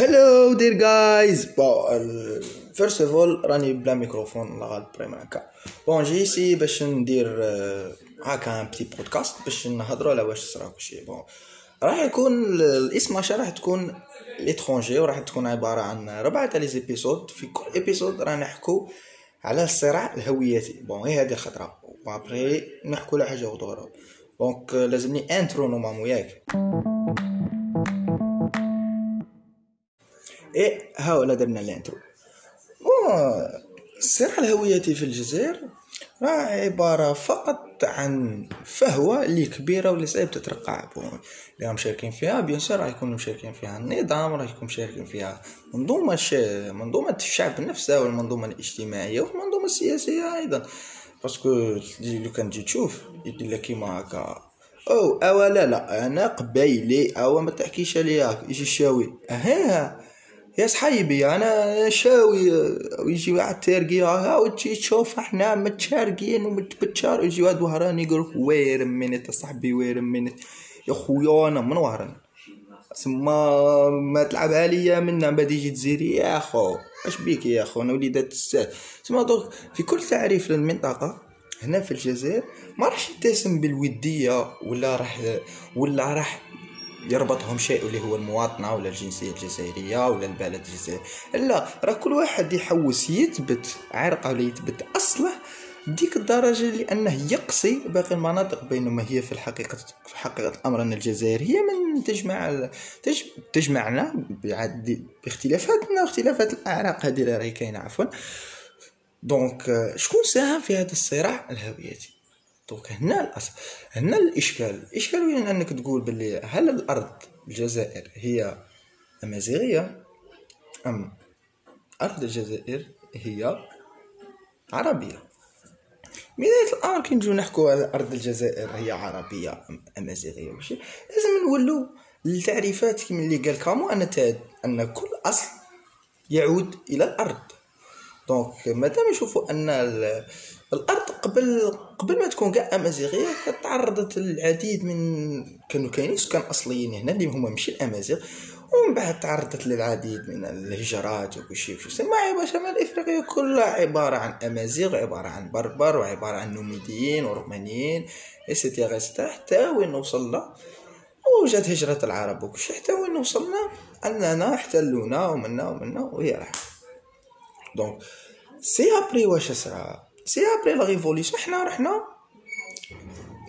Hello dear guys. First of all, راني بلا ميكروفون لا غالب بريم هكا. جي سي باش ندير هكا ان بتي بودكاست باش نهضروا على واش صرا كلشي. راح يكون الاسم ماشي راح تكون ليترونجي وراح تكون عباره عن 4 تاع لي ايبيسود. في كل ايبيسود راح نحكوا على الصراع الهوياتي. غير هذه الخطره وابري نحكوا على حاجه وضروره. دونك لازمني انترو نورمالمون ياك. ها ولا درنا الانترو. الصراع الهوياتي في الجزائر راه عباره فقط عن فهوه اللي كبيره واللي صعيب تترقع. اللي مشاركين فيها بيان سور راه يكونوا مشاركين فيها النظام، راه يكونوا مشاركين فيها منظومه الشعب نفسها والمنظومه الاجتماعيه والمنظومه السياسيه ايضا. باسكو لو كان تجي تشوف يدير لك كيما هكا او لا لا انا قبيلي او ما تحكيش عليا يجي الشاوي يا صحيبي انا شاوي ويجي واحد ترقي ها تجي تشوف احنا متشارقين ومتبتشار ويجي واحد وهراني يقول وير منت صاحبي وير منت يا خويا انا من وهران سما ما تلعبها ليا منها بعد يجي تزيري يا اخو اش بيك يا اخو انا وليدات السات سما. دونك في كل تعريف للمنطقه هنا في الجزائر ما راحش يتسم بالوديه ولا راح يربطهم شيء اللي هو المواطنه ولا الجنسيه الجزائريه ولا البلد الجزائري. لا راه كل واحد يحوس يثبت عرقه ولا يثبت اصله ديك الدرجه لانه يقصي باقي المناطق بينما هي في حقيقه الامر ان الجزائر هي من تجمعنا باختلافاتنا واختلافات الاعراق هذه اللي راهي كاينه عفوا. دونك شكون ساهم في هذا الصراع الهوياتي؟ دونك هنا الاشكال وين انك تقول باللي هل الارض الجزائر هي امازيغيه ام ارض الجزائر هي عربيه. بداية الامر كي نجيو نحكوا على ارض الجزائر هي عربيه ام امازيغيه وشي لازم نولوا للتعريفات كيما اللي قال كامو ان كل اصل يعود الى الارض. دونك مادام يشوفوا ان الارض قبل ما تكون كاع امازيغيه تعرضت للعديد من كانوا كاينين سكان اصليين هنا اللي هما ماشي الامازيغ ومن بعد تعرضت للعديد من الهجرات وكلشي سماعي شمال افريقيا كلها عباره عن امازيغ عباره عن بربر وعباره عن نوميديين ورومانيين ايتترا حتى وين وصلنا وجات هجره العرب وكلشي حتى وين وصلنا اننا احتلونا ومنا وهي راح. دونك سي ابري واش صرا سي ابري لا ريفوليسيون حنا رحنا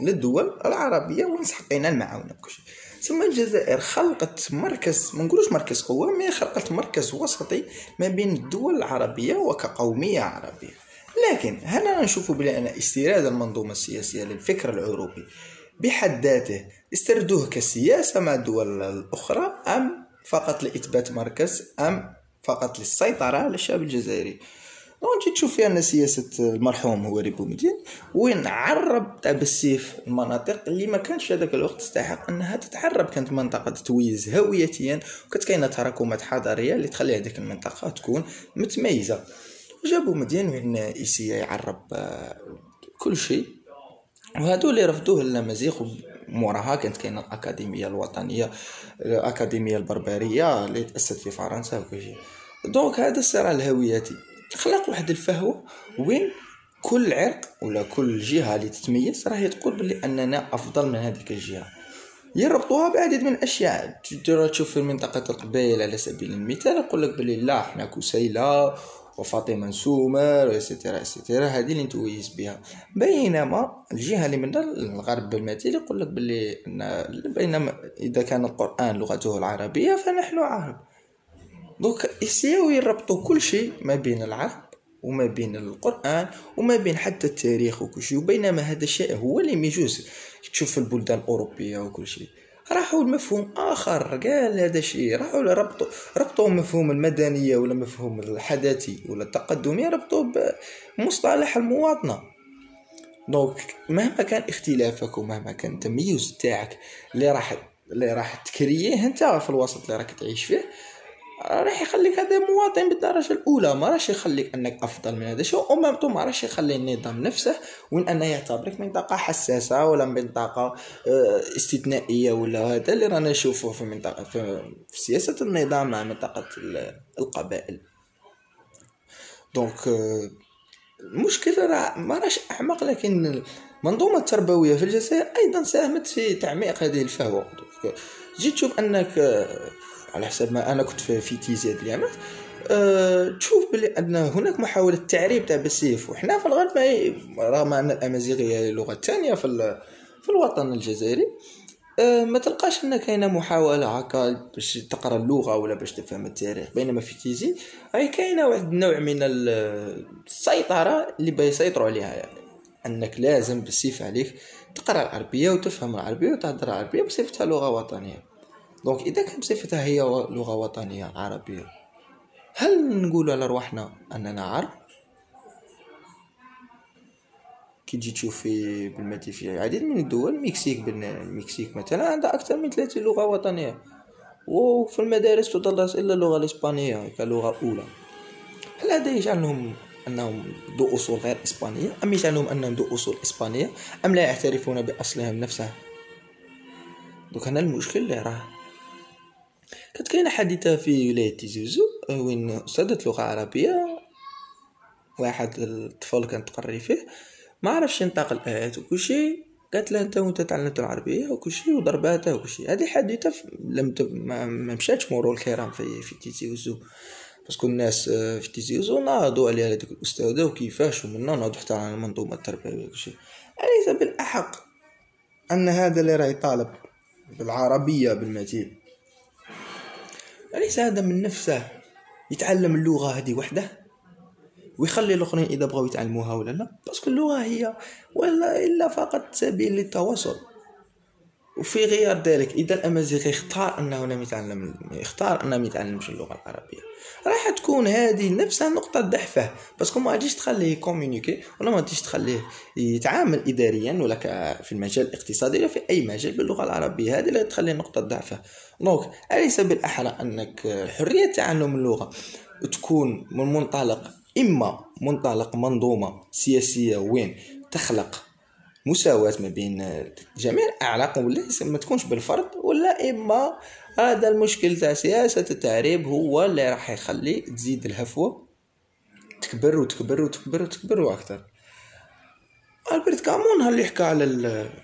للدول العربيه ونسحقينا المعاونه وكلشي. ثم الجزائر خلقت مركز ما نقولوش مركز قوه مي خلقت مركز وسطي ما بين الدول العربيه وكقوميه عربيه. لكن هنا نشوفوا بلا ان استيراد المنظومه السياسيه للفكر العروبي بحد ذاته استردوه كسياسه مع الدول الاخرى ام فقط لاثبات مركز ام فقط للسيطره على الشعب الجزائري. وانت تشوف فيها سياسه المرحوم هو بومدين وين عرب بالسيف المناطق اللي ما كانش هذاك الوقت تستحق انها تتعرب. كانت منطقه تتويز هويتيا وكانت كاينه تراكمات حضاريه اللي تخلي هذيك المنطقه تكون متميزه. جا بومدين وين ايسي يعرب كل شيء وهذو اللي رفضوه الامازيغ. موراها كانت كاينه الاكاديميه الوطنيه الاكاديميه البربريه اللي تاسست في فرنسا وكلشي. دونك هذا الصراع الهوياتي خلق واحد الفهوه وين كل عرق ولا كل جهه اللي تتميز راهي تقول بلي اننا افضل من هذيك الجهه يربطوها بعدد من الاشياء. تشوف في منطقه القبائل على سبيل المثال يقول لك بلي لا حنا كسيله وفاطمه سومر ايتترا هذه اللي نتويز بها. بينما الجهه اللي من الغرب المثالي يقول لك بلي بينما اذا كان القران لغته العربيه فنحن عرب. دوك يسيو يربطوا كل شيء ما بين العرب وما بين القران وما بين حتى التاريخ وكل شيء. وبينما هذا الشيء هو اللي ميجوز تشوف في البلدان الاوروبيه وكل شيء راحوا لمفهوم اخر. قال هذا الشيء راحوا ربطوا مفهوم المدنيه ولا مفهوم الحداثي ولا التقدمي ربطوا بمصطلح المواطنه. دونك مهما كان اختلافك ومهما كان التمييز تاعك اللي راح تكريه انت في الوسط اللي راك تعيش فيه راح يخليك هذا مواطن بالدرجه الاولى، ما راح يخليك انك افضل من هذا شو، ومامته ما راح يخلي النظام نفسه وين انه يعتبرك منطقه حساسه ولا منطقه استثنائيه ولا هذا اللي رانا نشوفوه في منطقه في سياسه النظام مع منطقه القبائل. دونك المشكله ما راش اعمق، لكن المنظومه التربويه في الجزائر ايضا ساهمت في تعميق هذه الفهوه. جيت تشوف انك على حسب ما انا كنت في تيزيد اليمات تشوف بلي ان هناك محاوله تعريب تاع بالسيف، وحنا في الغرب رغم ان الامازيغيه هي اللغه الثانيه في الوطن الجزائري ما تلقاش ان كاينه محاوله هكا باش تقرا اللغه ولا باش تفهم التاريخ، بينما في تيزيد راهي كاينه واحد النوع من السيطره اللي بيسيطروا عليها، يعني انك لازم بالسيف عليك تقرا العربيه وتفهم العربيه وتهضر العربيه بصفتها لغه وطنيه. دونك اذا كان بصفتها هي لغه وطنيه عربيه، هل نقول على رواحنا اننا عرب؟ كي تجي تشوف في عديد من الدول، المكسيك مثلا عندها اكثر من 30 لغه وطنيه، وفي المدارس تدرس الا اللغه الاسبانيه كلغه اولى. هل هذا يجعلهم انهم ذو اصول غير اسبانيه، ام يجعلهم انهم ذو اصول اسبانيه، ام لا يعترفون باصلهم نفسه؟ دوك هنا المشكل اللي راه كانت كاينه حادثه في ولايه تيزوزو وين استاذه لغه عربيه واحد الطفل كانت تقري فيه ما عرفش ينطق الايات وكلشي، قالت له انت تعلمت العربيه وكلشي وضرباتها وكلشي. هذه حادثه ما مشاتش مرور الكرام في تيزوزو، باسكو الناس في تيزوزو ناضوا على هذيك الاستاذه وكيفاش ومننا ناضوا حتى على المنظومه التربويه وكلشي. اليس بالاحق ان هذا اللي راه يطالب بالعربية بالمثيل أليس هذا من نفسه يتعلم اللغة هذه وحده ويخلي الآخرين إذا بغوا يتعلموها ولا لا؟ بس اللغة هي ولا إلا فقط سبيل للتواصل، وفي غير ذلك إذا الأمازيغي اختار أنه لم يتعلم، اختار أنه يتعلمش اللغة العربية، راح تكون هذه نفسها نقطة ضعفه، بس ما أجيش تخليه كوميونيكي ولا ما أجيش تخليه يتعامل إداريا ولا في المجال الاقتصادي ولا في أي مجال باللغة العربية، هذه اللي تخليه نقطة ضعفه. دونك أليس بالأحرى أنك حرية تعلم اللغة تكون من منطلق إما منطلق منظومة سياسية وين تخلق مساواة ما بين جميع الأعراق وليس ما تكونش بالفرض، ولا إما هذا المشكل تاع سياسة التعريب هو اللي راح يخلي تزيد الهفوة تكبر وتكبر وتكبر وتكبر وأكثر. ألبرت كامون اللي حكى على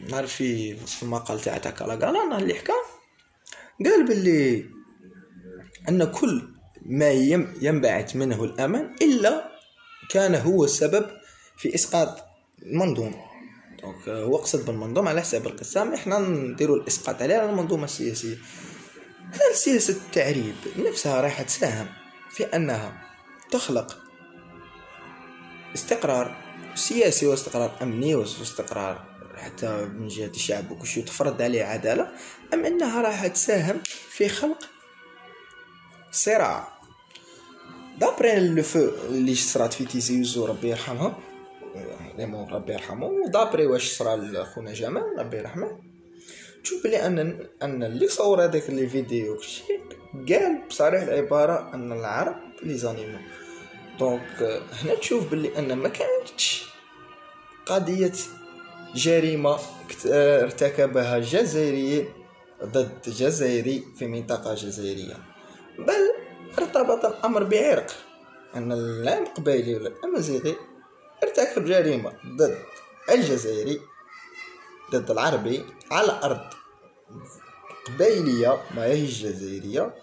نهار في المقال تاع كالاغالا اللي حكى قال باللي أن كل ما ينبعث منه الأمن إلا كان هو السبب في إسقاط المنظومة. دونك هو قصد بالمنظومه على حساب القسام، احنا نديروا الاسقاط عليها على المنظومه السياسيه. هل سياسه التعريب نفسها راح تساهم في انها تخلق استقرار سياسي واستقرار امني واستقرار حتى من جهه الشعب وكلشي تفرض عليه عداله، ام انها راح تساهم في خلق صراع؟ دابري لو فو اللي صرات في تيزيوزو ربي يرحمها ريمون ربي يرحمه، ودابري واش صرا خونا جمال ربي يرحمه، تشوف بلي ان اللي صور هذاك لي فيديو كشي قال بصريح العباره ان العرب لي زانيمو. دونك هنا تشوف بلي ان ما كانتش قضيه جريمه ارتكبها الجزائريين ضد جزائري في منطقه جزائريه، بل ارتبط الامر بعرق ان اللاعب القبائلي ولا الامازيغي ارتكب جريمة ضد الجزائري ضد العربي على أرض قبائلية ما هيش جزائرية،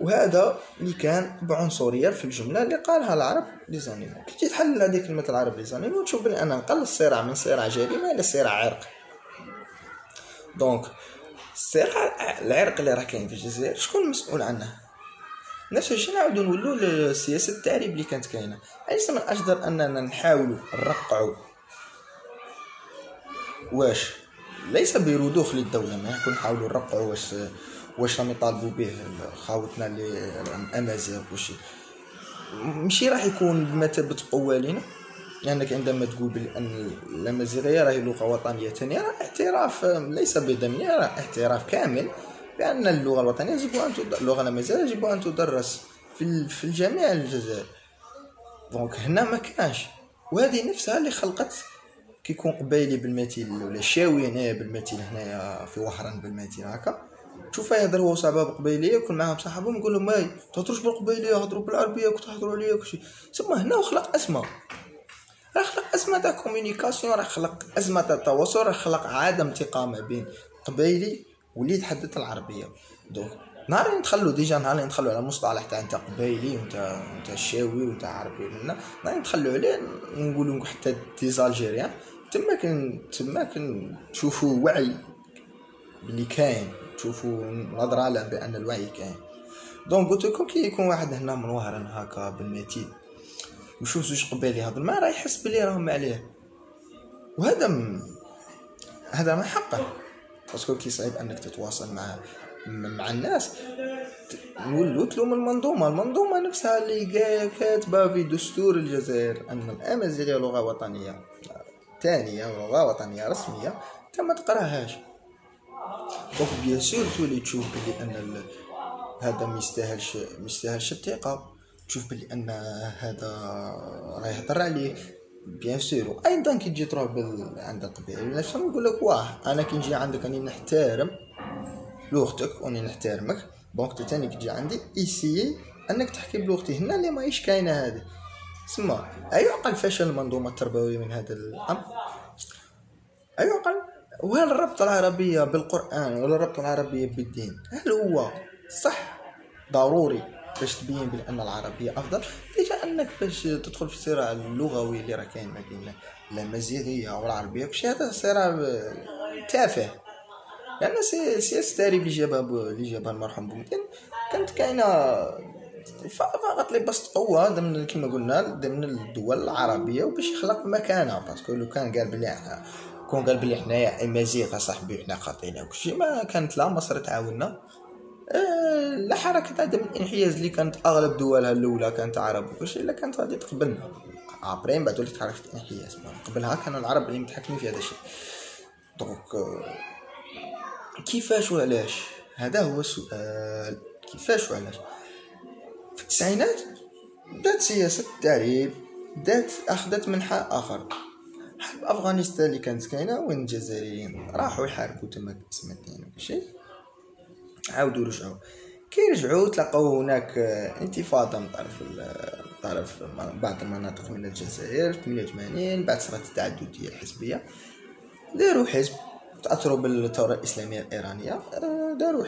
وهذا اللي كان بعنصرية في الجملة اللي قالها العرب لزانيمو. كي تحلل هذه كلمة العرب لزانيمو تشوف بلي أنا نقل الصراع من صراع جريمة إلى صراع عرق. دونك الصراع العرق اللي راه كاين في الجزائر شكون مسؤول عنه؟ نفس الشيء نعاودو نولو لسياسة التعريب اللي كانت كاينة. أليس من الأجدر أننا نحاولو نرقعو واش ليس بردوخ للدولة، ما يكون نحاولو نرقعو واش راهم يطالبو به خاوتنا الأمازيغ وشي مشي راح يكون بمثابة قوة لينا، لأنك عندما تقول بأن الأمازيغية راهي لغة وطنية ثانية راه اعتراف ليس بضمنية، راه اعتراف كامل بأن اللغة الوطنية يجب أن تدرس، اللغة الأمازيغية يجب أن تدرس في الجميع الجزائر. دونك هنا ما كانش، وهذه نفسها اللي خلقت كيكون قبايلي بالمثيل ولا الشاوي هنايا بالمثيل، هنايا في وحران بالمثيل هكا تشوف يهضر هو صحابه بالقبايليه، يكون معاهم صاحبهم يقول لهم ما تهضروش بالقبايليه، هضروا بالعربيه كنت تهضروا عليا كلشي. ثم هنا وخلق ازمه، راه خلق ازمه تاع كومونيكاسيون، راه خلق ازمه تاع التواصل، راه خلق عدم انتقام ما بين قبايلي واللي يتحدث العربيه. دونك نهارين تخلوا ديجا، نهارين تخلوا على مصطلح تاع انت قبايلي وانت شاوي وانت عربي، منا نهارين تخلوا عليه نقولوا حتى ديزالجيريان تما كن تشوفوا وعي اللي كاين، تشوفوا نظرة على بأن الوعي كاين. دونك قلت لكم كي يكون واحد هنا من وهران هكا بالمثيل ويشوف زوج قبالي هضر ما راه يحس بلي راهم عليه، وهذا هذا من حقه، باسكو كي صعيب انك تتواصل مع الناس نولو تلوم المنظومة نفسها اللي كاتبة في دستور الجزائر أن الأمازيغية لغة وطنية ثانية ولغة وطنية رسمية تم تقراهاش. دونك بيان سور تولي تشوف بلي ان هذا ما يستاهلش الثقه، تشوف بلي ان هذا راه يهضر عليه بيان سور. وايضا كي تجي تروح عند القبائل علاش نقول لك واه انا كي نجي عندك راني نحترم لغتك وراني نحترمك، دونك انت ثاني كي تجي عندي ايسيي انك تحكي بلغتي هنا اللي ماهيش كاينه. هذه سما ايعقل فشل المنظومه التربويه من هذا الامر؟ ايعقل؟ وهل الربط العربية بالقرآن ولا الربط العربية بالدين هل هو صح ضروري باش تبين بأن العربية أفضل؟ ديجا أنك باش تدخل في الصراع اللغوي اللي راه كاين ما بين الأمازيغية والعربية، باش هذا صراع تافه، لأن سياسة التهريب اللي جابها المرحوم بومدين كانت كاينة فقط لبسط قوة ضمن كما قلنا ضمن الدول العربية، وباش يخلق مكانة. باسكو لو كان قال بلي كون قال بلي حنايا امازيغ صاحبي حنا خاطينا وكلشي، ما كانت لا مصر تعاوننا لا حركه عدم الانحياز اللي كانت اغلب دولها الاولى كانت عرب وكلشي، الا كانت غادي تقبلنا ابري من بعد ولات حركه الانحياز، ما قبلها كانوا العرب اللي متحكمين في هذا الشيء. دونك كيفاش وعلاش؟ هذا هو السؤال، كيفاش وعلاش؟ في التسعينات بدات سياسه التعريب، بدات اخذت منحى اخر. حرب افغانستان اللي كانت كاينه وين الجزائريين راحوا يحاربوا تما سنتين وكشي، عاودوا رجعوا، كي رجعوا تلاقوا هناك انتفاضه من طرف بعض المناطق من الجزائر 88 بعد صرات التعدديه الحزبيه، داروا حزب تاثروا بالثوره الاسلاميه الايرانيه، داروا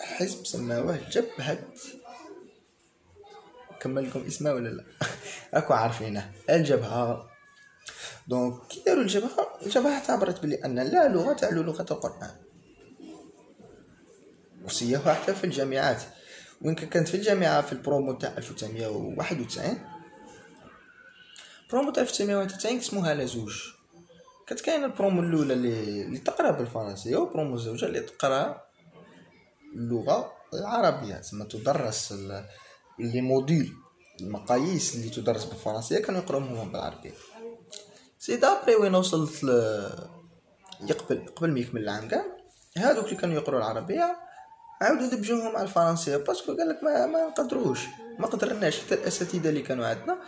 حزب سماوه جبهه، كمل لكم اسمه ولا لا؟ راكم عارفينه الجبهه. دونك كي داروا الجبهة اعتبرت بلي أن لا لغة تعلو لغة القرآن، وصيّوها حتى في الجامعات، وين كانت في الجامعة في البرومو تاع 1991، برومو تاع 1991 قسموها لزوج، كانت كاينة البرومو الأولى اللي تقرا بالفرنسية، وبرومو الزوجة اللي تقرا اللغة العربية، تسمى تدرس لي موديل المقاييس اللي تدرس بالفرنسية كانوا يقراوهم هما بالعربية. سي دابري وين وصلت قبل ما يكمل العام كان هادوك اللي كانوا يقروا العربيه عاودوا دبجوهم على الفرنسيه، باسكو قال لك ما نقدروش، ما قدرناش حتى الاساتذه اللي كانوا عندنا،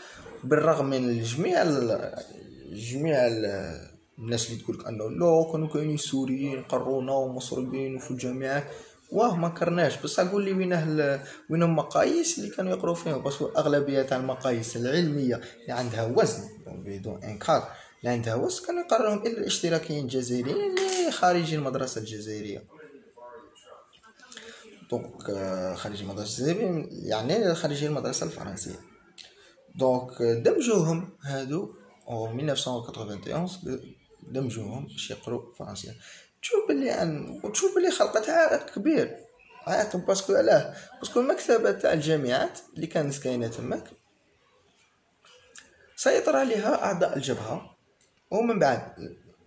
بالرغم من جميع الناس اللي تقول لك انه لو كانوا كاينين سوريين قرونا ومصريين وفي الجامعات واه ما كرناش، بصح قول لي وين المقاييس اللي كانوا يقراو فيهم، باسكو الاغلبيه تاع المقاييس العلميه اللي عندها وزن بدون انكار اللي عندها وزن كانوا يقررهم الا الاشتراكيين الجزائريين اللي خارجي المدرسه الجزائريه. دونك خارجي المدرسه الجزائريه يعني خارجي المدرسه الفرنسيه، دونك دمجوهم هادو او 1991 دمجوهم باش يقراو فرنسيه. تشوف بلي خلقت عائق كبير، عائق باسكو علاه، باسكو المكتبه تاع الجامعات اللي كانت كاينه تماك سيطر عليها اعضاء الجبهه، ومن بعد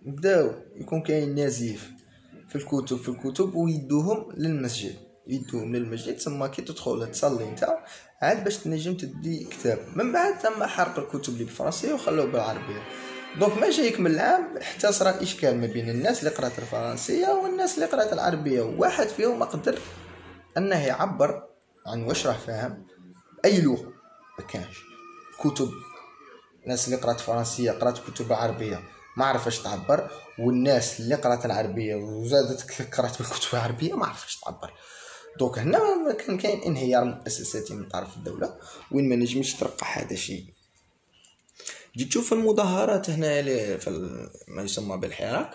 بداو يكون كاين نزيف في الكتب ويدوهم للمسجد، تما كي تدخل تصلي انت عاد باش تنجم تدي كتاب. من بعد تم حرق الكتب اللي بالفرنسيه وخلوه بالعربيه، دونك ما جايك من العام حتى صرا اشكال ما بين الناس اللي قرات الفرنسيه والناس اللي قرات العربيه، واحد فيهم ما قدر انه يعبر عن واش راه فاهم باي لغه. ما كانش كتب، الناس اللي قرات فرنسيه قرات كتب عربيه ما عرفاش تعبر، والناس اللي قرات العربيه وزادت قرات بالكتب العربيه ما عرفاش تعبر. دونك هنا كان كاين انهيار مؤسساتي من طرف الدوله وين ما نجمش ترقح هذا الشيء. جي تشوف المظاهرات هنا في ما يسمى بالحراك،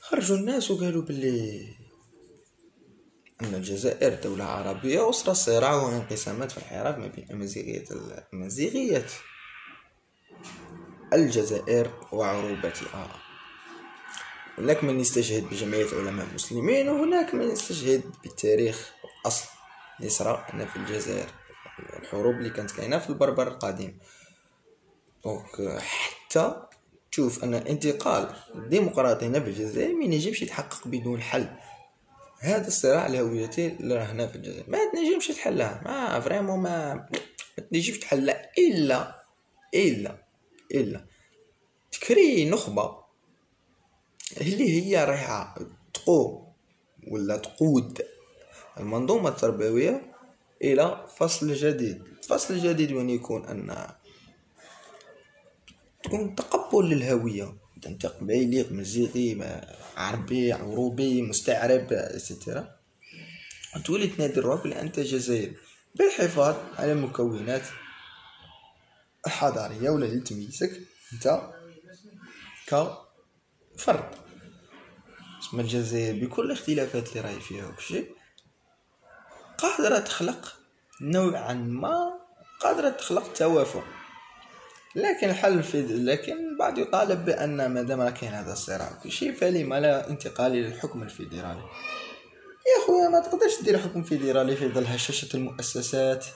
خرجوا الناس وقالوا باللي ان الجزائر دوله عربيه، وصرا صراع وانقسامات في الحراك ما بين امازيغيه الجزائر وعروبتها. هناك من يستشهد بجمعية علماء المسلمين، وهناك من يستشهد بالتاريخ الاصل اللي صرا هنا في الجزائر، الحروب اللي كانت كاينه في البربر القديم. دونك حتى تشوف ان انتقال الديمقراطي هنا في الجزائر ما ينجمش يتحقق بدون حل هذا الصراع الهويتي اللي راه هنا في الجزائر. ما تنجمش تحلها، ما فريمون ما تنجمش تحلها الا تكري نخبه اللي هي راح تقوم ولا تقود المنظومه التربويه الى فصل جديد. الفصل الجديد وين يكون ان تكون تقبل للهويه، انت قبيلي مزيغي عربي عروبي مستعرب اكسترا، تولي تنادي روحك انت جزائري بالحفاظ على المكونات الحضاريه ولا اللي تميزك انت كفرد. اسم الجزائر بكل الاختلافات اللي راهي فيها وكشي قادره تخلق نوعا ما، قادره تخلق توافق، لكن الحل في لكن بعد يطالب بان مادام راه كاين هذا الصراع وكشي فلما لا انتقال للحكم الفيدرالي. يا خويا ما تقدرش دير حكم فيدرالي في ظل هشاشه المؤسسات.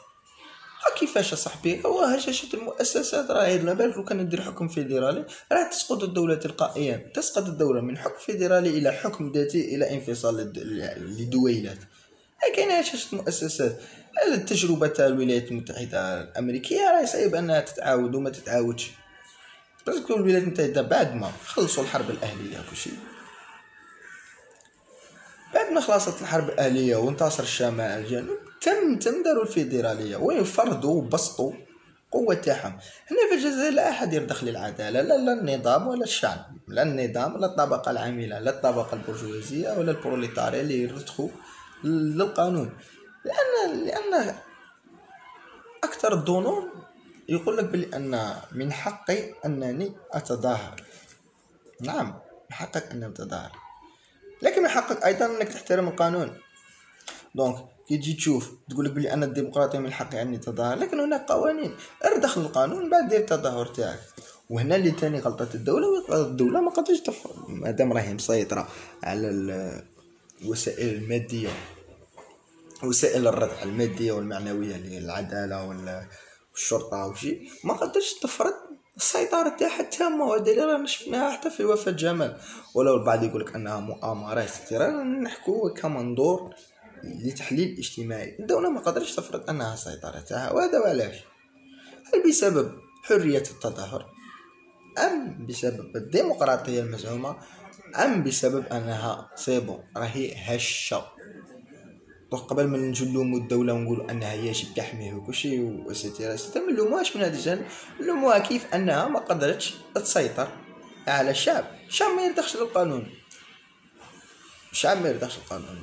كيفاش صاحبي هو هشاشه المؤسسات؟ راه على بالك لو كان ندير حكم فيدرالي راه تسقط الدوله تلقائيا، تسقط الدوله من حكم فيدرالي الى حكم ذاتي الى انفصال لدويلات. كاين هشاشه المؤسسات. التجربه تاع الولايات المتحده الامريكيه راه صعيب انها تتعاود وما تتعاودش، باسكو تكون الولايات المتحده بعد ما خلصوا الحرب الاهليه وكلشي، بعد ما خلصت الحرب الاهليه وانتصر الشمال على الجنوب تم داروا الفيدراليه وين فرضوا وبسطوا قوه تاعهم. هنا في الجزائر لا احد يدخل العداله، لا النظام ولا الشعب، لا النظام ولا الطبقه العامله، لا الطبقه البرجوازيه ولا البروليتاريا اللي يرتخوا للقانون، لان اكثر الظنون يقول لك بان من حقي انني اتظاهر. نعم من حقك انك تتظاهر، لكن من حقك ايضا انك تحترم القانون. دونك كي تجي تشوف تقول بلي انا الديمقراطيه من حقي اني تظاهر، لكن هناك قوانين، ادخل القانون بعد دير التظاهر تاعك. وهنا اللي ثاني غلطه الدوله، الدوله ما قدرتش مادام راهي مسيطره على الوسائل الماديه، وسائل الردع الماديه والمعنويه للعداله والشرطه وشي، ما قدرتش تفرض السيطره تاعها التامه. وهذا اللي رانا شفناها حتى في وفاه جمال، ولو البعض يقول لك انها مؤامره استرا، نحكوا كمنظور لتحليل اجتماعي. الدولة ما قدرتش تفرض أنها سيطرتها، وهذا وعلاش؟ هل بسبب حرية التظاهر؟ أم بسبب الديمقراطية المزعومة؟ أم بسبب أنها صيبو راهي هشة؟ قبل ما نجلومو الدولة ونقولو أنها هي شي تحميه وكلشي وستيرا ستيرا، ما نلوموهاش من هاد الجانب، نلوموها كيف أنها ما قدرتش تسيطر على الشعب. الشعب ما يرضخش للقانون، الشعب ما يرضخش للقانون،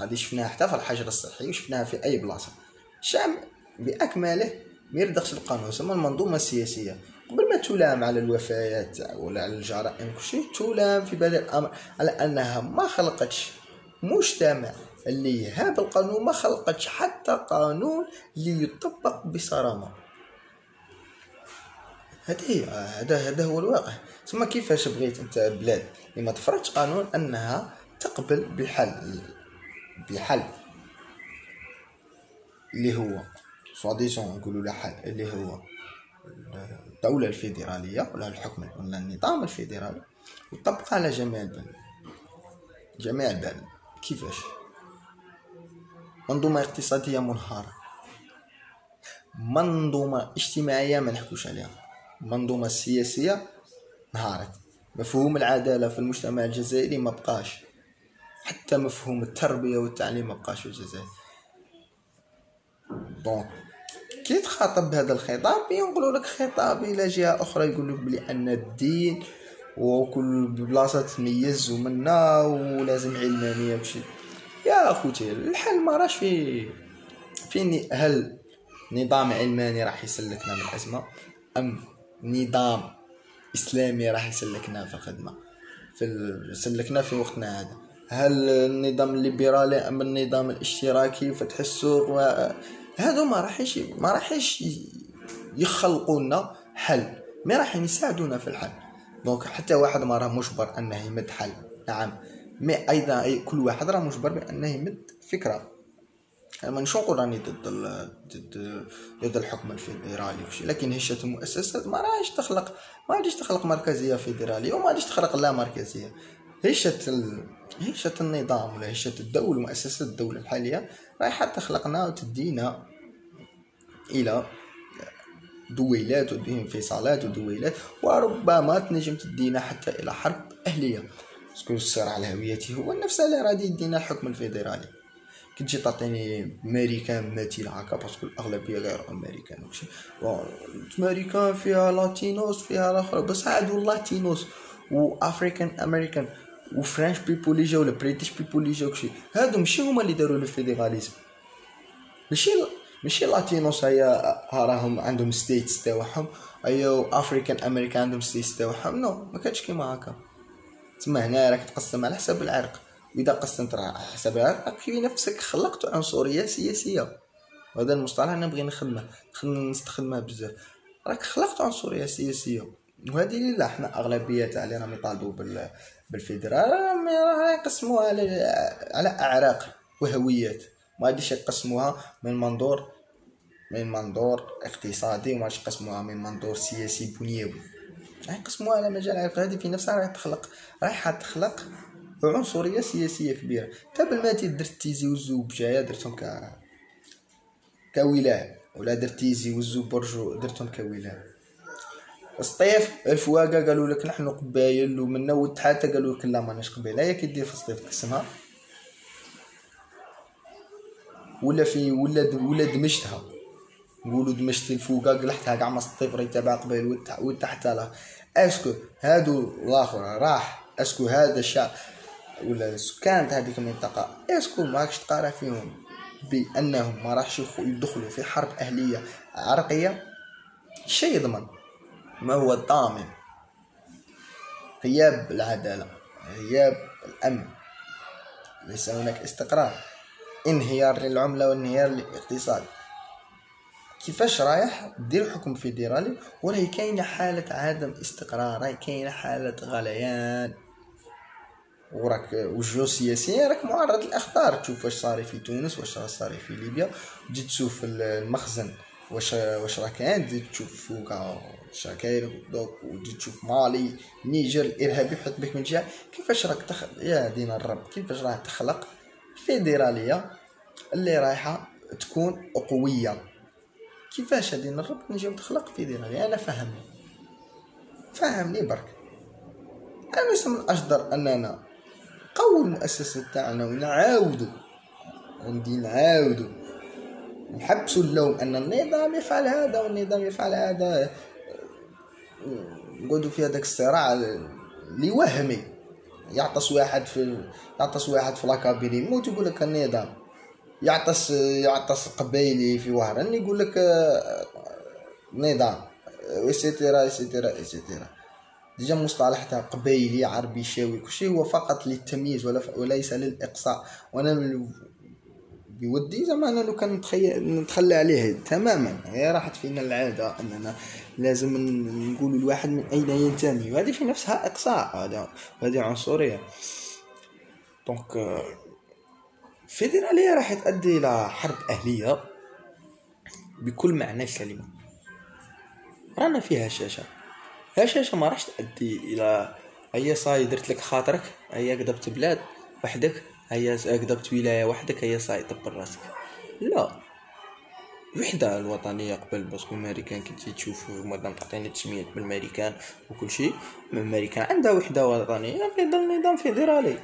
هذه شفناها حتى في الحجر الصحي وشفناها في اي بلاصه. الشعب باكمله ميردخش القانون، سما المنظومه السياسيه قبل ما تلام على الوفيات ولا على الجرائم كلشي، تلام في بداية الامر على انها ما خلقتش مجتمع اللي يهاب القانون، ما خلقتش حتى قانون اللي يطبق بصرامه. هذا هو الواقع. ثم كيفاش بغيت انت بلاد اللي ما تفرضش قانون انها تقبل بحل اللي هو سواديسون نقولوا له حل اللي هو الدوله الفيدراليه ولا الحكم ولا النظام الفيدرالي، وطبقه على جميع البلاد. جميع البلاد كيفاش؟ منظومه اقتصاديه منهاره، منظومه اجتماعيه ما نحكوش عليها، منظومه سياسيه انهارت. مفهوم العدالة في المجتمع الجزائري ما بقاش، حتى مفهوم التربية والتعليم ما بقاش في الجزائر. دونك كي تخاطب بهذا الخطاب ينقولوا لك خطاب الى جهه اخرى، يقول لك بلي ان الدين وكل بلاصه تميزوا منا ولازم علمانيه وشي. يا اخوتي الحل ما راش في هل نظام علماني راح يسلكنا من الازمه ام نظام اسلامي راح يسلكنا في الخدمه يسلكنا في وقتنا هذا. هل النظام الليبرالي ام النظام الاشتراكي فتح السوق هادو ما راحش يخلقوا لنا حل، ما راح يساعدونا في الحل. دونك حتى واحد ما راه مجبر انه يمد حل، نعم، مي ايضا كل واحد راه مجبر بانه يمد فكره. انا مانيش نقول راني ضد الحكم الفيدرالي وشي، لكن هشة المؤسسات ما راحش تخلق مركزيه فيدراليه وما راحش تخلق لا مركزيه. هشة النظام ولا هشة الدولة مؤسسات الدولة الحالية رايحة تخلقنا وتدينا إلى دويلات وانفصالات ودويلات، وربما تنجم تدينا حتى إلى حرب أهلية. باسكو الصراع الهويتي هو نفس اللي غادي يدينا الحكم الفيدرالي. كي تجي تعطيني أمريكان ماتين هكا باسكو الأغلبية غير أمريكان وكشي، أمريكان فيها لاتينوس فيها الآخر، بس عادوا اللاتينوس وأفريكان أمريكان وفرنش بيبول اللي جاو ولا بريتيش بيبول اللي جاو كشي، هادو ماشي هما اللي داروا الفيدراليزم. ماشي لاتينوس ها راهم عندهم ستيتس تاعهم، ايوا افريكان امريكان عندهم ستيتس تاعهم، نو ما كانش كيما هكا. تما هنا راك تقسم على حسب العرق، واذا قسمت على حسب العرق راك في نفسك خلقت عنصريه سياسيه. وهذا المصطلح انا نبغي نستخدمه بزاف، راك خلقت عنصريه سياسيه. وهذه اللي لا حنا اغلبيه تاع اللي راهم يطالبوا بالفيدرال راه يقسموها على اعراق وهويات، ما غاديش يقسموها من منظور اقتصادي، وما غاديش يقسموها من منظور سياسي بنيوي، راح يقسموها على مجال عرق. هذه في نفسها راح تخلق عنصريه سياسيه كبيره. تاب الماتي درت تيزي والزوبجايه درتهم كولايه، ولا درت تيزي والزوبرجو درتهم كولايه. الصيف الفواقه قالوا لك نحن قبايل ومنا، والتحاتة قالوا لك لا ماناش قبايل. هيا كي دير في الصيف تقسمها ولا في ولا دمجتها؟ نقولوا دمجت الفواقه قلحتها كاع ما الصيف راه يتابع قبايل والتحاتة. لا اسكو هادو الاخر راح، اسكو هذا الشعب ولا سكان هذيك المنطقه اسكو ماكش تقارع فيهم بانهم ما راحش يدخلوا في حرب اهليه عرقيه. شي يضمن ما هو الضامن؟ غياب العدالة، غياب الأمن، ليس هناك استقرار، انهيار للعملة وانهيار للاقتصاد. كيفاش رايح دير حكم فيدرالي وراهي كاينة حالة عدم استقرار، راهي كاينة حالة غليان، وراك وجهه سياسيا راك معرض للأخطار. تشوف واش صاري في تونس، واش صاري في ليبيا، تجي تشوف المخزن واش راه كاين، تجي تشوف فوق شاكاير دوك، وتجي تشوف مالي نيجر الارهابي يحط بك من جهه. كيفاش راك يا دين الرب، كيفاش راه تخلق فيدراليه اللي رايحه تكون قويه؟ كيفاش يا دين الرب نجم تخلق فيدراليه؟ انا فهمني برك. انا اسم الاشدر اننا نقوي المؤسسه تاعنا ونعاودو نحبسوا اللوم ان النظام يفعل هذا والنظام يفعل هذا. نقعدوا في هذاك الصراع اللي وهمي، يعطس واحد في لاكابيني يموت يقول لك النظام، يعطس قبيلي في وهران يقول لك نظام ايسيتيرا ايسيتيرا ايسيتيرا. ديجا المصطلح تاع قبيلي عربي شاوي كلشي هو فقط للتمييز وليس للاقصاء. وانا يودي زعما لو كان نتخلى عليه تماما، هي راحت فينا العاده اننا لازم نقولوا الواحد من اين ينتمي، وهذه في نفسها اقصاء، هذه عنصريه. دونك فيدراليه راح تؤدي الى حرب اهليه بكل معنى الكلمه. رانا فيها هشاشه ما راحش تؤدي الى هي صاي درت لك خاطرك، هي قدبت بلاد وحدك، هيا قدبت ولاية وحدك، هيا صاي طب راسك. لا، الوحده الوطنيه قبل باسكو الماريكان كي تشوفوا هما مقاطعين التسميات بالماريكان وكل شيء. الماريكان عندها وحده وطنيه في ظل نظام فيدرالي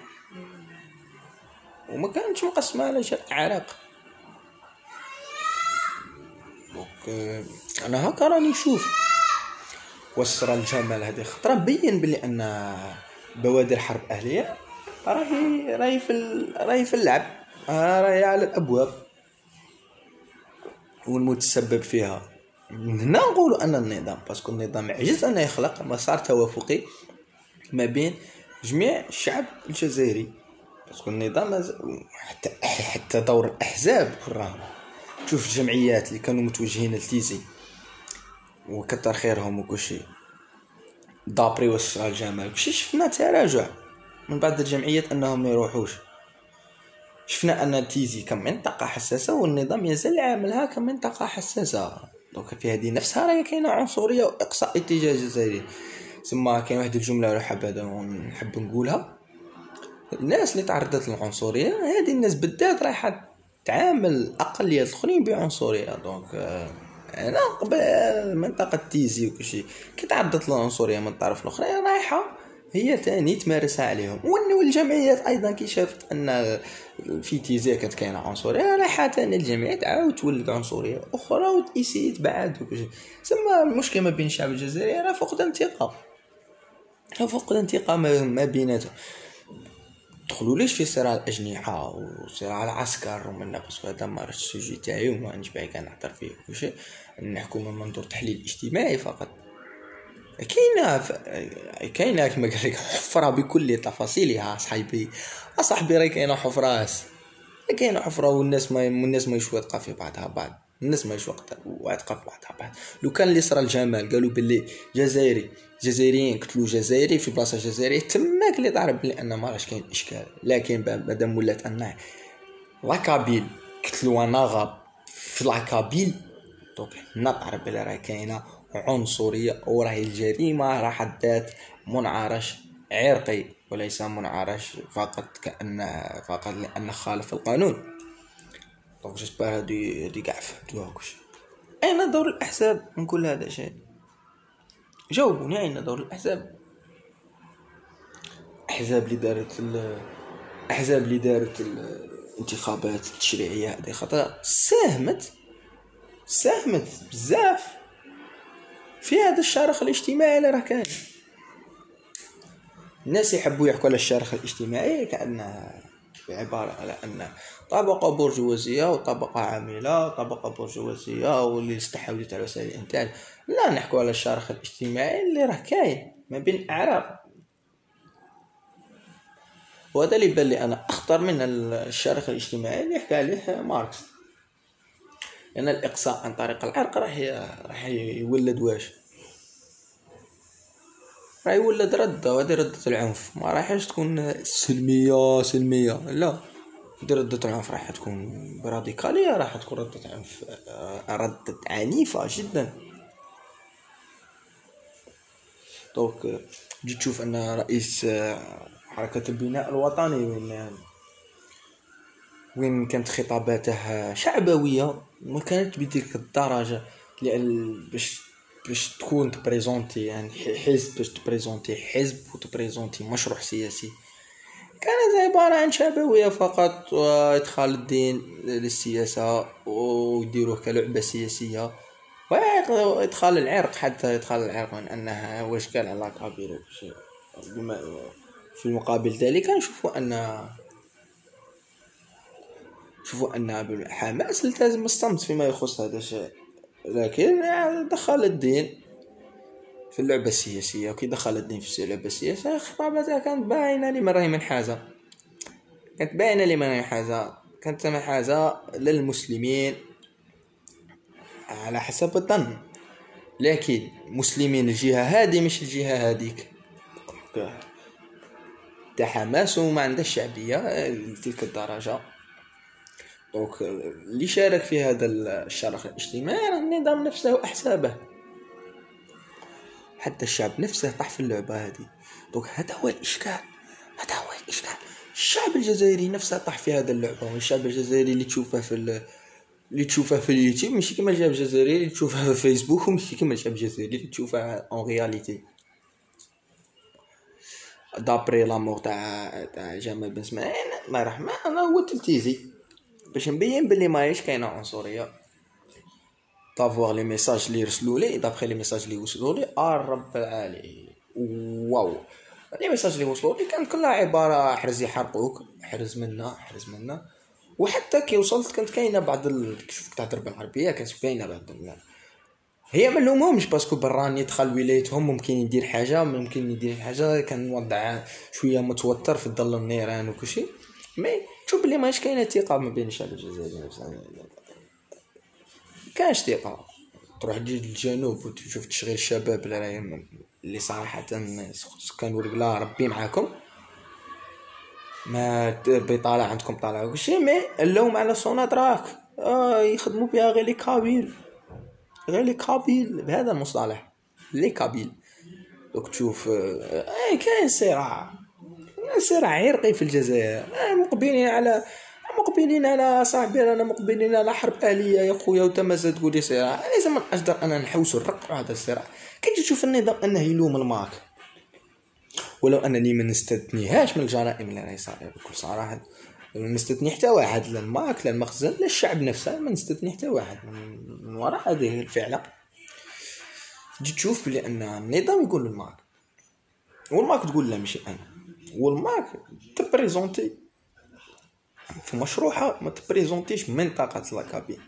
وما كانتش مقسمه على شرق عراق. انا هكا راني نشوف وسر الجمال هذه خطره مبين بلي ان بوادر حرب اهليه راهي في اللعب، راهي على الابواب والمتسبب فيها. من هنا نقولوا ان النظام باسكو النظام عجز انه يخلق مسار توافقي ما بين جميع الشعب الجزائري، باسكو النظام حتى دور الاحزاب كراهم. شوف الجمعيات اللي كانوا متوجهين للتيزي وكتر خيرهم وكلشي دابري وسط الجمال كلشي. شفنا تراجع من بعض الجمعيات انهم ما يروحوش. شفنا ان التيزي كمنطقه حساسه والنظام يزال عاملها كمنطقه حساسه، دونك في هذه نفسها راه كاينه عنصريه واقصاء اتجاه الجزائري. ثم كاين واحد الجمله راه حابه نحب نقولها، الناس اللي تعرضت للعنصريه هذه الناس بالذات رايحه تعامل اقليات الاخرين بعنصريه. دونك انا قبل منطقه تيزي وكشي كي تعرضت للعنصريه من طرف الاخر رايحه هي تاني تمارسها عليهم. والجمعيات ايضا كي شافت ان في تيزي كانت كاينه عنصريه رايحه تاني الجمعيات عاود تولد عنصريه اخرى وتيسي تبعد وكشي. سما المشكل ما بين الشعب الجزائري راه فقد انتقام ما بيناتهم. دخلوا ليش في صراع الاجنحه وصراع العسكر ومنا باسكو هذا ما راهش السوجي تاعي وما عنديش باغي كنهضر فيه كلشي، نحكم من منظور تحليل اجتماعي فقط. كاينه كما قال لك حفره بكل تفاصيلها صاحبي راه كاينه حفراس، كاينه حفره والناس ما يشوقوا في بعضها بعض، الناس ما يشوقوا في بعضها بعض. لو كان اللي صرا الجمال قالوا باللي جزائريين قتلوا جزائري في بلاصه جزائريه تماك اللي ضرب لان ما راش كاين اشكال. لكن مادام ولات ان لاكابيل قتلوا نغاب في لاكابيل دونك نضرب بلي راه كاينه عنصريه وراهي الجريمه راح ذات منعرش عرقي وليس منعرش فقط لان خالف القانون. دونك جيسبر هادي كاع فهمتوها كلشي. اين دور الاحزاب من كل هذا شيء؟ جاوبوني اين دور الاحزاب؟ احزاب اللي دارت الانتخابات التشريعيه هذه خطا ساهمت بزاف في هذا الشرخ الاجتماعي اللي راه كاين. الناس يحبوا يحكوا على الشرخ الاجتماعي كأنه عباره على ان طبقه برجوازيه وطبقه عامله وطبقه برجوازيه واللي استحوذت على وسائل الانتاج. لا، نحكوا على الشرخ الاجتماعي اللي راه كاين ما بين الاعراق، وهذا اللي بان لي انا اخطر من الشرخ الاجتماعي اللي حكى عليه ماركس. لأن يعني الإقصاء عن طريق العرق راح يولد واش؟ راح يولد ردة، وهذه ردة العنف ما راحش تكون سلمية، لا، هذه ردة العنف راح تكون براديكالية، راح تكون ردة عنف، ردة عنيفة جدا. دونك تجي تشوف أن رئيس حركة البناء الوطني وين كانت خطاباته شعبوية ما كانت بديك الدرجه باش تكون تبريزونتي يعني حزب، باش تبريزونتي حزب وتبريزونتي مشروع سياسي. كانت عباره عن شعبويه فقط، ادخال الدين للسياسه ويديروه كلعبه سياسيه، وادخال العرق حتى ادخال العرق من انها واش كان على كابيرو. في المقابل ذلك نشوفوا أن حماس التزم الصمت فيما يخص هذا الشيء، لكن دخل الدين في اللعبة السياسية. وكي دخل الدين في اللعبة السياسية خطابتها كانت باينة لمن راهي منحازة، كانت منحازة للمسلمين على حسب الظن، لكن مسلمين الجهة هذه مش الجهة هذيك. ده حماس وما عنده الشعبية لتلك الدرجة. دونك اللي شارك في هذا الشرخ الاجتماعي راه النظام نفسه واحسابه، حتى الشعب نفسه طاح في اللعبه هذه. دونك هذا هو الاشكال الشعب الجزائري نفسه طاح في هذا اللعبه. والشعب الجزائري اللي تشوفه اللي تشوفه في اليوتيوب ماشي كما الشعب الجزائري اللي تشوفه في فيسبوك، وماشي كما الشعب الجزائري اللي تشوفه اون رياليتي. دابري لامور تاع جمال بن اسماعيل ما رحمه انا هو التلتيزي باش نبين بلي ماهيش كاينه عنصريه. طافوار لي ميساج اللي رسلوا لي دابري لي ميساج اللي وصلوا لي الرب العالي واو لي ميساج اللي وصلوا لي كان كلها عباره حرز يحرقوك، حرز منا. وحتى كي وصلت كانت كاينه بعض الكشوف تاع الضربه الحربيه كانت باينه بعض الناس، هي ما نلومهمش باسكو براني دخل ولايتهم ممكن يدير حاجه، ممكن يدير حاجه كان وضع شويه متوتر في ظل النيران وكلشي. مي تشوف بلي ماهيش كاينه ثقه ما بين الشعب الجزائري، كاش ثقه. تروح تجي للجنوب وتشوف تشغيل الشباب اللي صراحه سكان ورقلا ربي معاكم، ما بطالع عندكم طالع وكلشي، مي اللوم على صونادراك يخدموا بها غير لي كابيل، غير لي كابيل بهذا المصطلح لي كابيل. دوك تشوف كاين صراع عرقي في الجزائر، مقبلين على صاحبي، رانا مقبلين على حرب اهليه يا خويا، وتمازال تقول لي صراع. لازم اجدر انا نحوسوا الرق هذا الصراع. كي تجي تشوف النظام انه يلوم المارك، ولو انني ما نستثنيهاش من الجرائم اللي راهي صايره بكل صراحه، ما نستثني حتى واحد، لا المارك لا المخزن لا الشعب نفسه، ما نستثني حتى واحد من وراء هذه الفعله. تجي تشوف بلي ان النظام يقول للمارك والمارك تقول لا ماشي انا، والمارك تبريزونتي في مشروحه ما تبريزونتيش منطقه لاكابي،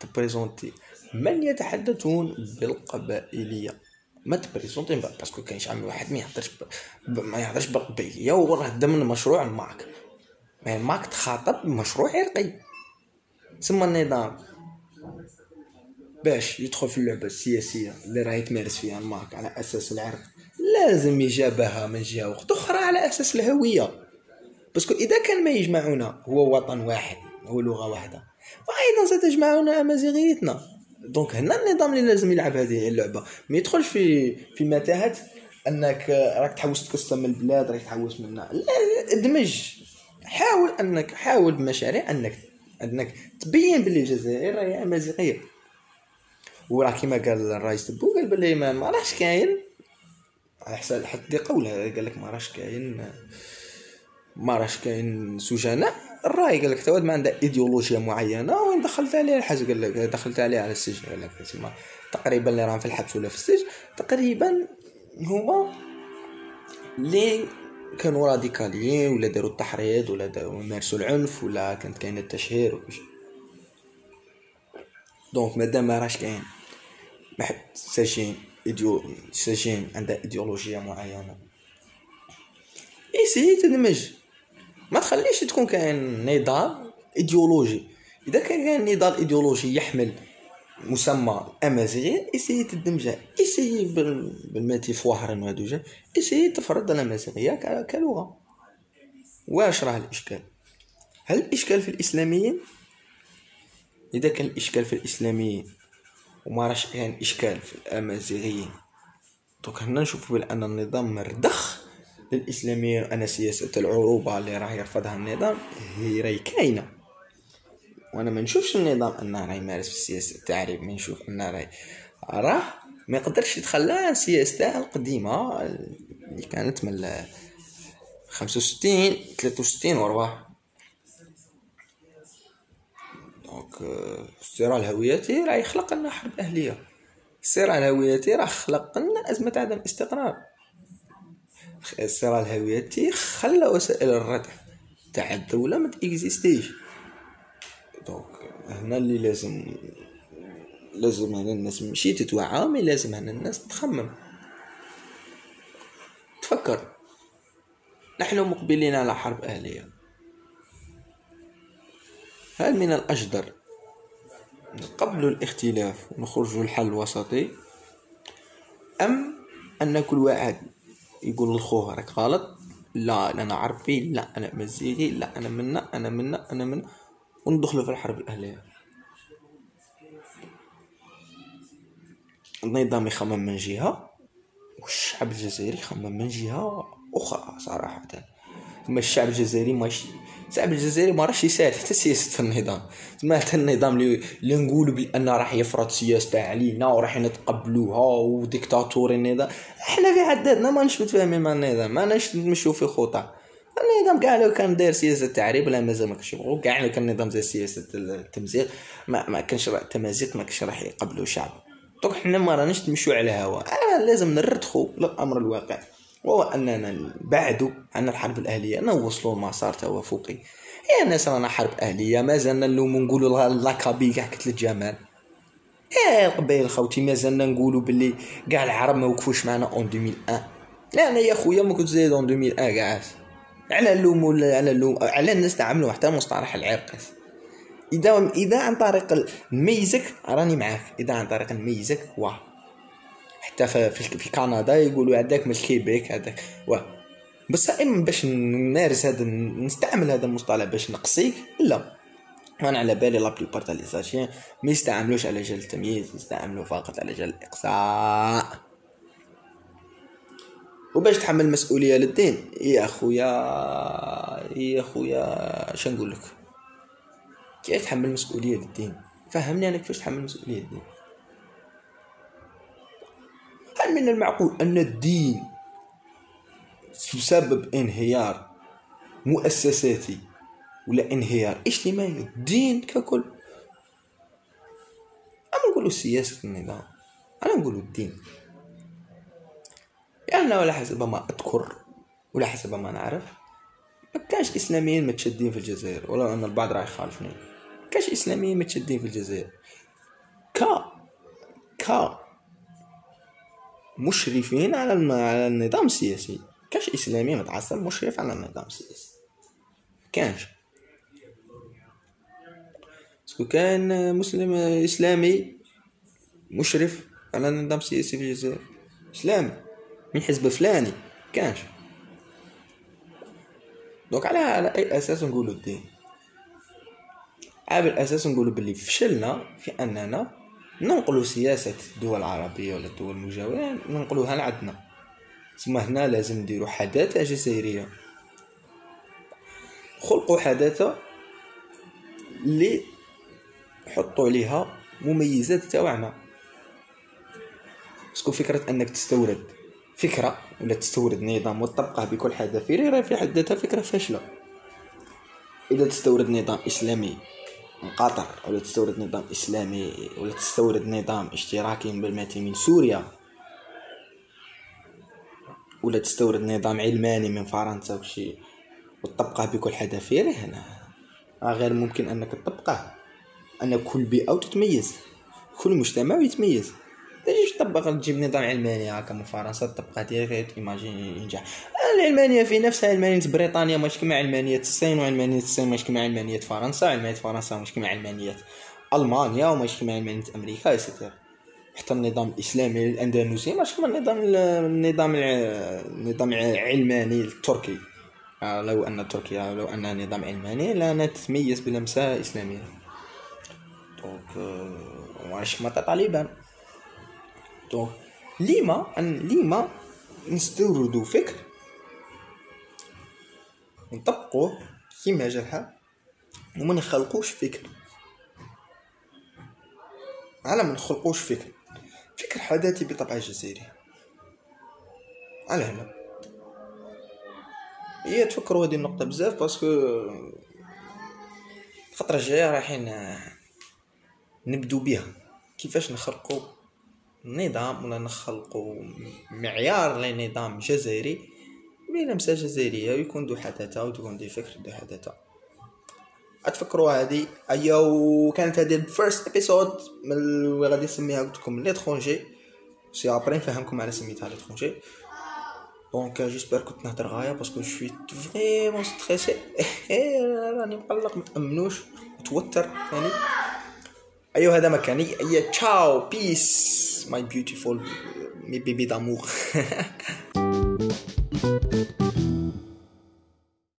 تبريزونتي من يتحدثون بالقبائليه، ما تبريزونتين باسكو كاين شي عام واحد ما يهضرش بالقبائليه وراه ضمن مشروع المارك. ما ماك تخاطب مشروع عرقي، تسمى النظام باش يدخل في اللعبه السياسيه اللي راهي تمارس فيها المارك على اساس العرق لازم يجابها من جهه وقت اخرى على اساس الهويه، باسكو اذا كان ما يجمعنا هو وطن واحد، هو لغه واحده، وايضا ستجمعنا امازيغيتنا. دونك هنا النظام اللي لازم يلعب هذه اللعبه، ما يدخلش في متاهه انك راك تحوس تكسر من البلاد، راك تحوس منها، لا ادمج، حاول بمشاريع انك تبين بلي الجزائر راهي امازيغيه. وراه كيما قال الرئيس تبو، قال بلي ما راهش كاين على حساب حد قوله، قال لك ما راهش كاين سجناء الراي، قال لك تواد ما عندها ايديولوجيا معينه وين دخلت عليه الحاجه، قال لك دخلت عليه على السجن، قال لك تما تقريبا اللي راهم في الحبس ولا في السجن تقريبا هما لي كانوا راديكاليين ولا داروا التحريض ولا مارسوا العنف ولا كانت كاينه التشهير وكلشي. دونك مادام ما راهش كاين واحد سجين عندها ايديولوجيه معينه، ايسي تدمج، ما تخليش تكون كاين نضال ايديولوجي. اذا كان نضال ايديولوجي يحمل مسمى الامازيغيه ايسي تدمجها، ايسي بالماتي فواهرن وهادو جا ايسي تفرض الامازيغيه كلغه. واش راه الاشكال؟ هل الاشكال في الاسلاميين؟ اذا كان الاشكال في الاسلاميين وما راش كاين اشكال في الامازيغيين، دونك هنا نشوفوا بان النظام مردخ للاسلاميين، ان سياسه العروبه اللي راه يرفضها النظام هي راهي كاينه. وانا ما نشوفش النظام انه راه يمارس في السياسه التعريب، ما نشوف انه راه ما يقدرش يتخلى عن سياسته القديمه اللي كانت من 65 63 و 4. دونك الصراع الهويتي راه يخلق لنا حرب اهليه، الصراع الهويتي راه خلق لنا ازمه عدم استقرار، الصراع الهويتي خلى وسائل الردع تاع الدوله ما تيكزيستيش. دونك هنا اللي لازم هنا الناس ماشي تتوعى، مي لازم هنا الناس تخمم تفكر. نحن مقبلين على حرب أهلية، هل من الأجدر نقبل الاختلاف ونخرج الحل الوسطي، أم أن كل واحد يقول لخوه راك غلط، لا أنا عربي، لا أنا مزيغي، لا أنا منا وندخلوا في الحرب الأهلية؟ النظام يخمم من جهة والشعب الجزائري يخمم من جهة أخرى صراحة. أما الشعب الجزائري ماشي زعما الجزائري ما راحش يساعد حتى سياسه في النظام، زعما حتى النظام اللي نقولوا بان راح يفرض سياسته علينا وراح نتقبلوها وديكتاتوري النظام، احنا في عدادنا ما نشبت فاهمين مع النظام، ما نمشيو في خطه النظام كاع. لو كان داير سياسه التعريب لا مازال ما كاش يبغوا كاع، لو كان النظام زي سياسه التمزيق ما كانش التمازيق ما كاش راح يقبلوا الشعب. دونك حنا ما راناش نمشيو على الهواء، لازم نردخوا للامر الواقع، وهو اننا بعدو عن الحرب الاهليه نوصلوا لمسار توافقي. يا ناس رانا حرب اهليه مازلنا نلوم ونقولوا لاكابي كاع كتل الجمال، يا القبائل خوتي مازلنا نقولوا باللي كاع العرب ما وقفوش معنا اون 2001. لا انا يا خويا ما كنت زايد اون 2001 كاع على اللوم ولا على اللوم على الناس تعاملوا حتى مصطلح العرقس. اذا عن طريق ميزك راني معاك، اذا عن طريق ميزك واه حتى في كندا يقولوا هذاك من الكيبيك هذاك واه، بس اما باش نمارس هذا نستعمل هذا المصطلح باش نقصيك لا. انا على بالي لا بلي بارت لي ساشين ما يستعملوش على جال التمييز، يستعملوا فقط على جال الاقصاء. وباش تحمل المسؤوليه للدين يا خويا اش نقول لك، كيف تحمل المسؤوليه للدين؟ فهمني انا كيفاش تحمل المسؤوليه للدين. هل من المعقول ان الدين سبب انهيار مؤسساتي ولا انهيار اجتماعي الدين ككل؟ انا نقولوا سياسه النظام، انا نقولوا الدين، لأنه ولا حسب ما أذكر ولا حسب ما نعرف ما كانش إسلاميين متشدين في الجزائر، ولو أن البعض راح يخالفني ما كانش إسلاميين متشدين في الجزائر. مشرفين على النظام السياسي كانش إسلامي متعصب مشرف على النظام السياسي كانش. كان مسلم إسلامي مشرف على النظام السياسي في الجزائر إسلامي من حزب فلاني كانش. دونك على اي اساس نقولوا الدين؟ على الاساس نقولوا باللي فشلنا في اننا ننقلوا سياسه الدول العربيه ولا الدول المجاوره ننقلوها لعندنا، تسمى هنا لازم نديروا حداثه جزائريه، خلقوا حداثه اللي حطوا عليها مميزات تاعنا. اسكو فكره انك تستورد فكرة ولا تستورد نظام وتطبقه بكل حذافيره راه في حد ذاتها فكرة فاشلة. إذا تستورد نظام إسلامي من قطر ولا تستورد نظام إسلامي ولا تستورد نظام اشتراكي بالماتي من سوريا ولا تستورد نظام علماني من فرنسا وشي وتطبقه بكل حذافيره، هنا غير ممكن أنك تطبقه. أن كل بيئة تتميز، كل مجتمع يتميز، تجيش تطبق تجيب نظام علماني هكا من فرنسا تطبقها ديريكت ايماجين ينجح. العلمانيه في نفسها علمانيه بريطانيا ماشي كيما علمانيه الصين، وعلمانيه الصين ماشي كيما علمانيه فرنسا، علمانيه فرنسا ماشي كيما علمانيه المانيا، وماشي كيما علمانيه امريكا ايتترا. حتى النظام الاسلامي الاندونيسي ماشي كيما النظام العلماني التركي، لو ان تركيا لو انها نظام علماني لا تتميز بلمسه اسلاميه. دونك واش مات طالبان دونك لما نستوردو فكر ونطبقوه كيما جاها وما نخلقوش فكر. على ما نخلقوش فكر حداثي بطبع الجزائري على هنا هي تفكروا هذه النقطه بزاف، باسكو الخطره الجايه رايحين نبدو بها كيفاش نخلقو نظام ولا نخلقوا معيار لنظام جزائري بلمسة جزائرية ويكون ذو حداثة وتكون ذو فكر ذو حداثة. أتفكروا هذه أيو كانت هذه الفيرست إبيسود من اللي غادي نسميها قلت لكم ليتخونجي، سي أبري نفهمكم على سميتها ليتخونجي. دونك جيسبر كنت نهضر غاية باسكو شويت فريمون ستريسي راني مقلق متأمنوش متوتر ثاني. أيوه هذا مكاني، أيه تشاو بيس ماي بيوتيفول مي بيبي دامور.